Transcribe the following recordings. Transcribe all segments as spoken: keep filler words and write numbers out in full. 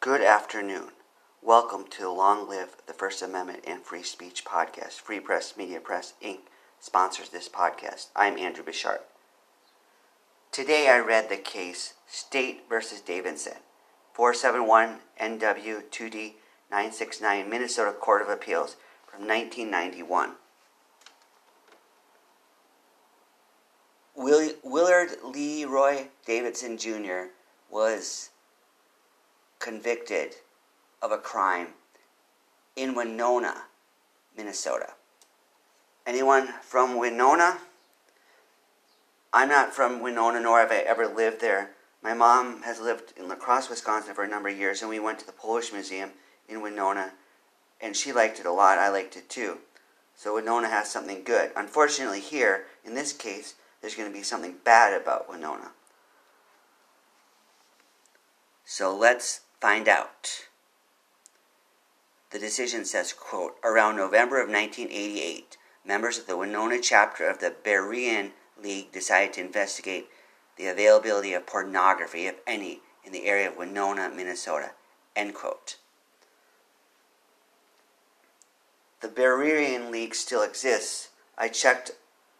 Good afternoon. Welcome to Long Live the First Amendment and Free Speech podcast. Free Press Media Press, Incorporated sponsors this podcast. I'm Andrew Bichard. Today I read the case State versus Davidson, four seventy-one N W two D nine sixty-nine, Minnesota Court of Appeals from nineteen ninety-one. Will- Willard Leroy Davidson Junior was convicted of a crime in Winona, Minnesota. Anyone from Winona? I'm not from Winona, nor have I ever lived there. My mom has lived in La Crosse, Wisconsin for a number of years, and we went to the Polish Museum in Winona, and she liked it a lot. I liked it too. So Winona has something good. Unfortunately here, in this case, there's going to be something bad about Winona. So let's find out. The decision says, quote, around November of nineteen eighty-eight, members of the Winona chapter of the Berean League decided to investigate the availability of pornography, if any, in the area of Winona, Minnesota, end quote. The Berean League still exists. I checked,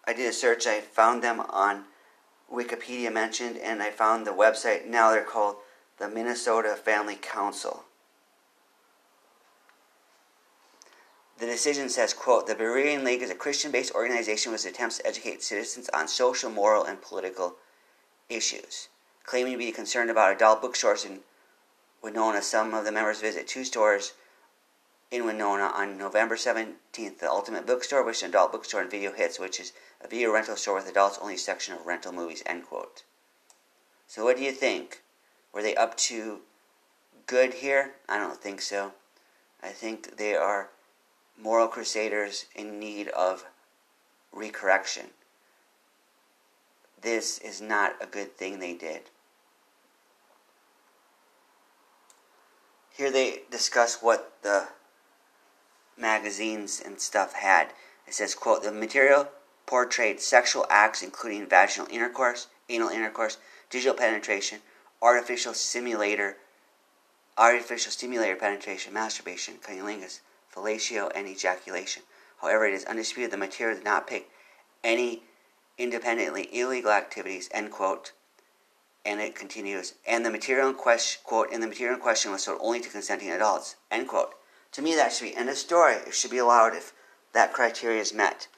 I did a search, I found them on Wikipedia mentioned, and I found the website. Now they're called the Minnesota Family Council. The decision says, quote, the Berean League is a Christian-based organization which attempts to educate citizens on social, moral, and political issues. Claiming to be concerned about adult bookstores in Winona, some of the members visit two stores in Winona on November seventeenth, the Ultimate Bookstore, which is an adult bookstore, and Video Hits, which is a video rental store with adults-only section of rental movies, end quote. So what do you think? Were they up to good here? I don't think so. I think they are moral crusaders in need of recorrection. This is not a good thing they did. Here they discuss what the magazines and stuff had. It says, quote, the material portrayed sexual acts including vaginal intercourse, anal intercourse, digital penetration, artificial simulator, artificial stimulator penetration, masturbation, cunnilingus, fellatio, and ejaculation. However, it is undisputed the material did not pick any independently illegal activities, end quote. And it continues, and the material in question, quote, and the material in question was sold only to consenting adults, end quote. To me, that should be end of story. It should be allowed if that criteria is met.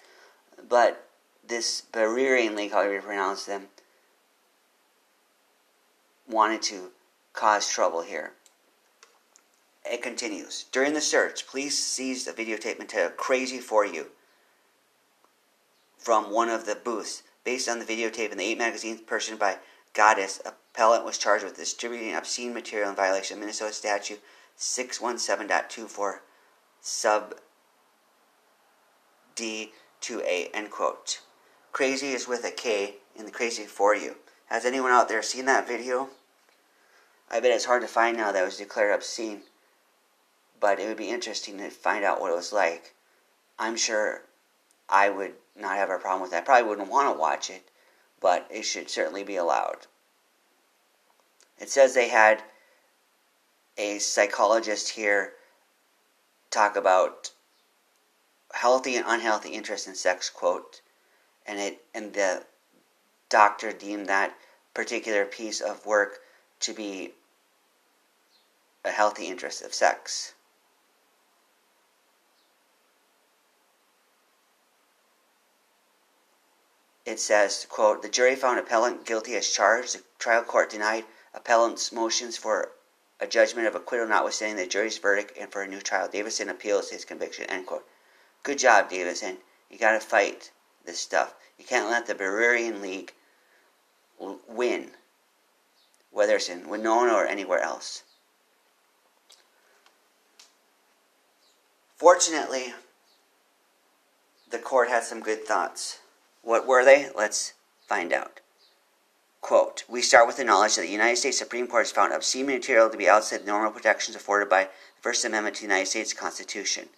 But this Berean League, however you pronounce them, wanted to cause trouble here. It continues. During the search, police seized a videotape entitled Crazy For You from one of the booths. Based on the videotape and the eight magazines purchased by Goddess, appellant was charged with distributing obscene material in violation of Minnesota Statute six seventeen point two four sub D two A, end quote. Crazy is with a K in the Crazy For You. Has anyone out there seen that video? I bet it's hard to find now that it was declared obscene, but it would be interesting to find out what it was like. I'm sure I would not have a problem with that. I probably wouldn't want to watch it, but it should certainly be allowed. It says they had a psychologist here talk about healthy and unhealthy interest in sex, quote, and it and the doctor deemed that particular piece of work to be a healthy interest of sex. It says, quote, the jury found appellant guilty as charged. The trial court denied appellant's motions for a judgment of acquittal notwithstanding the jury's verdict and for a new trial. Davidson appeals his conviction, end quote. Good job, Davidson. You got to fight this stuff. You can't let the Berean League win, whether it's in Winona or anywhere else. Fortunately, the court had some good thoughts. What were they? Let's find out. Quote, we start with the knowledge that the United States Supreme Court has found obscene material to be outside the normal protections afforded by the First Amendment to the United States Constitution.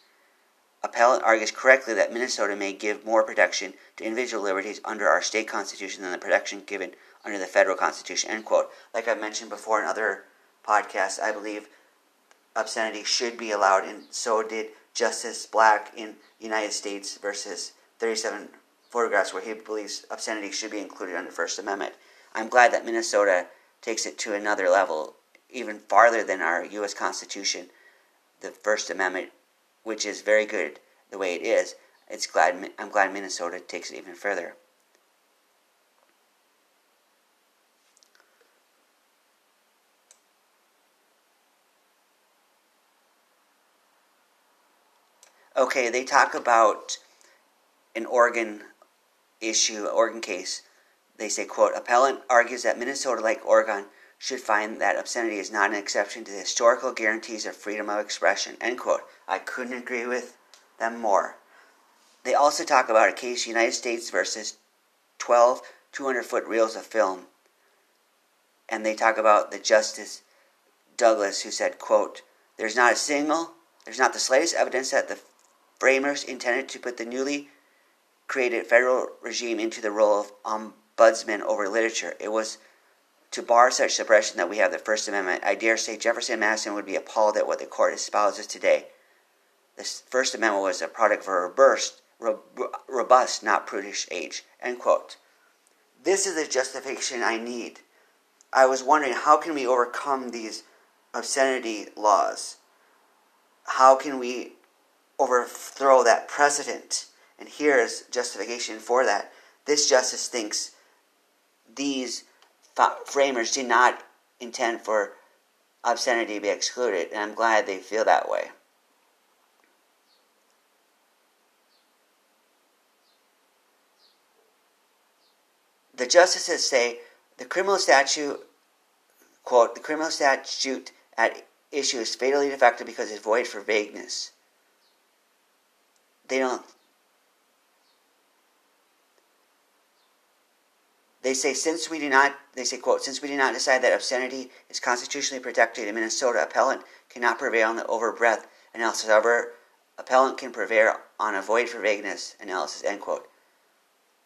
Appellant argues correctly that Minnesota may give more protection to individual liberties under our state constitution than the protection given under the federal constitution, end quote. Like I've mentioned before in other podcasts, I believe obscenity should be allowed, and so did Justice Black in United States versus thirty-seven photographs, where he believes obscenity should be included under the First Amendment. I'm glad that Minnesota takes it to another level, even farther than our U S Constitution, the First Amendment, which is very good the way it is. It's glad I'm glad Minnesota takes it even further. Okay, they talk about an Oregon issue, Oregon case. They say, quote, "Appellant argues that Minnesota, like Oregon, should find that obscenity is not an exception to the historical guarantees of freedom of expression," end quote. I couldn't agree with them more. They also talk about a case, United States versus twelve two hundred-foot reels of film. And they talk about the Justice Douglas, who said, quote, "There's not a single, there's not the slightest evidence that the framers intended to put the newly created federal regime into the role of ombudsman over literature. It was to bar such suppression that we have the First Amendment. I dare say Jefferson Madison would be appalled at what the court espouses today. The First Amendment was a product of a robust, robust, not prudish age," end quote. This is the justification I need. I was wondering, how can we overcome these obscenity laws? How can we overthrow that precedent? And here's justification for that. This justice thinks these framers did not intend for obscenity to be excluded, and I'm glad they feel that way. The justices say the criminal statute, quote, "The criminal statute at issue is fatally defective because it's void for vagueness." They don't. They say since we do not, they say, quote, "Since we do not decide that obscenity is constitutionally protected in Minnesota, appellant cannot prevail on the overbreadth analysis. However, appellant can prevail on a void for vagueness analysis," end quote.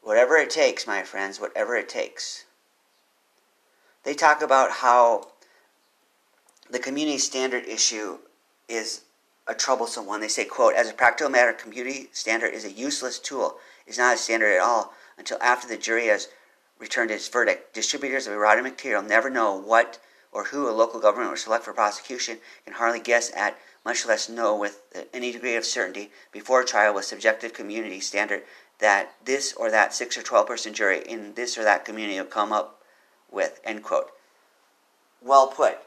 Whatever it takes, my friends, whatever it takes. They talk about how the community standard issue is a troublesome one. They say, quote, "As a practical matter, community standard is a useless tool. It's not a standard at all until after the jury has returned its verdict. Distributors of erotic material never know what or who a local government will select for prosecution, can hardly guess at, much less know with any degree of certainty before trial with subjective community standard that this or that six or twelve person jury in this or that community will come up with," end quote. Well put.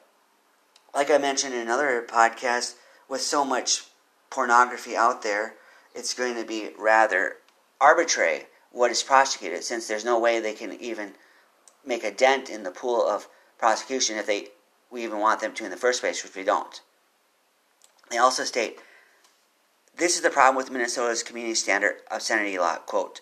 Like I mentioned in another podcast, with so much pornography out there, it's going to be rather arbitrary what is prosecuted, since there's no way they can even make a dent in the pool of prosecution if they we even want them to in the first place, which we don't. They also state, this is the problem with Minnesota's community standard obscenity law, quote,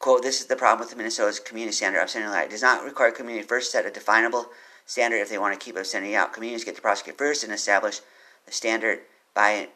quote, "This is the problem with Minnesota's community standard obscenity law. It does not require community first set a definable standard if they want to keep obscenity out. Communities get to prosecute first and establish the standard by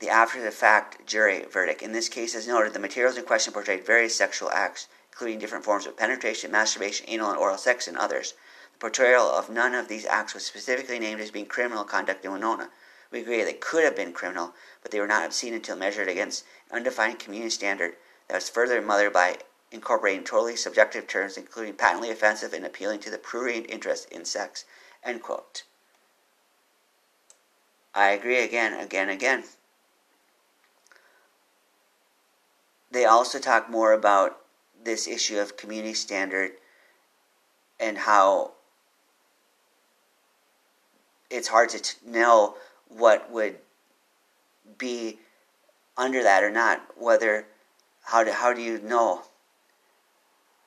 the after-the-fact jury verdict. In this case, as noted, the materials in question portrayed various sexual acts, including different forms of penetration, masturbation, anal and oral sex, and others. The portrayal of none of these acts was specifically named as being criminal conduct in Winona. We agree they could have been criminal, but they were not obscene until measured against an undefined community standard that was further mothered by incorporating totally subjective terms, including patently offensive and appealing to the prurient interest in sex," end quote. I agree again, again, again. They also talk more about this issue of community standard and how it's hard to t- know what would be under that or not, whether, how do, how do you know?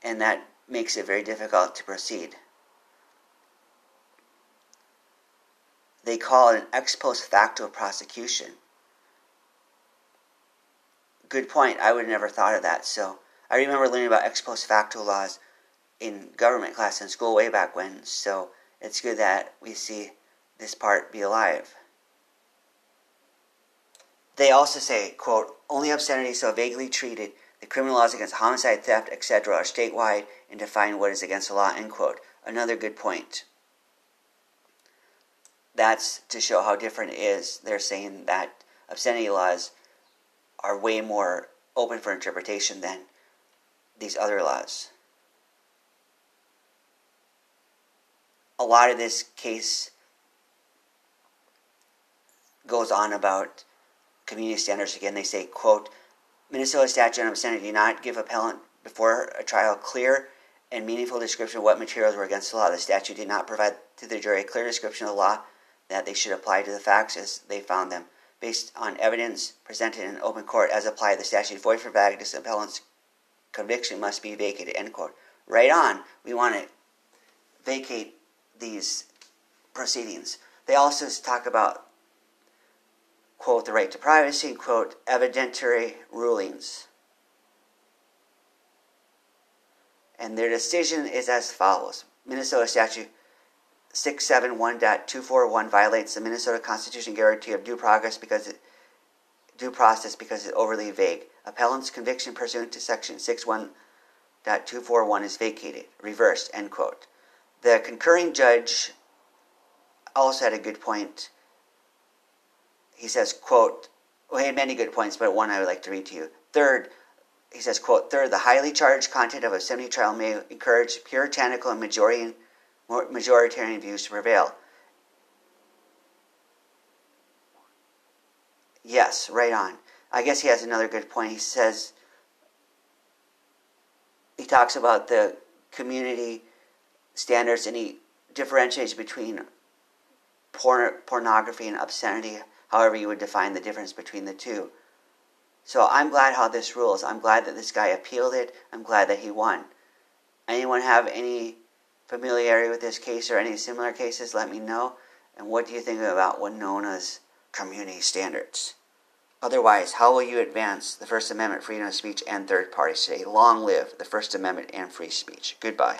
And that makes it very difficult to proceed. They call it an ex post facto prosecution. Good point, I would have never thought of that. So I remember learning about ex post facto laws in government class in school way back when, so it's good that we see this part be alive. They also say, quote, "Only obscenity so vaguely treated, the criminal laws against homicide, theft, et cetera are statewide and define what is against the law," end quote. Another good point. that's to show how different it is. They're saying that obscenity laws are way more open for interpretation than these other laws. A lot of this case goes on about community standards. Again, they say, quote, Minnesota statute on obscenity did not give appellant before a trial clear and meaningful description of what materials were against the law. The statute did not provide to the jury a clear description of the law that they should apply to the facts as they found them. Based on evidence presented in open court as applied, the statute void for vagueness of appellant's conviction must be vacated, end quote. Right on. We want to vacate these proceedings. They also talk about, quote, the right to privacy, quote, evidentiary rulings. And their decision is as follows. Minnesota statute six seventy-one point two forty-one violates the Minnesota Constitution guarantee of due progress because it, due process because it's overly vague. Appellant's conviction pursuant to section six one point two forty-one is vacated, reversed, end quote. The concurring judge also had a good point. He says, quote, well, he had many good points, but one I would like to read to you. Third, he says, quote, third, the highly charged content of a obscenity trial may encourage puritanical and majoritarian views to prevail. Yes, right on. I guess he has another good point. He says, he talks about the community standards, and he differentiates between Porn- pornography and obscenity, however you would define the difference between the two. So I'm glad how this rules. I'm glad that this guy appealed it. I'm glad that he won. Anyone have any familiarity with this case or any similar cases? Let me know. And what do you think about Winona's community standards? Otherwise, how will you advance the First Amendment, freedom of speech, and third parties today? Long live the First Amendment and free speech. Goodbye.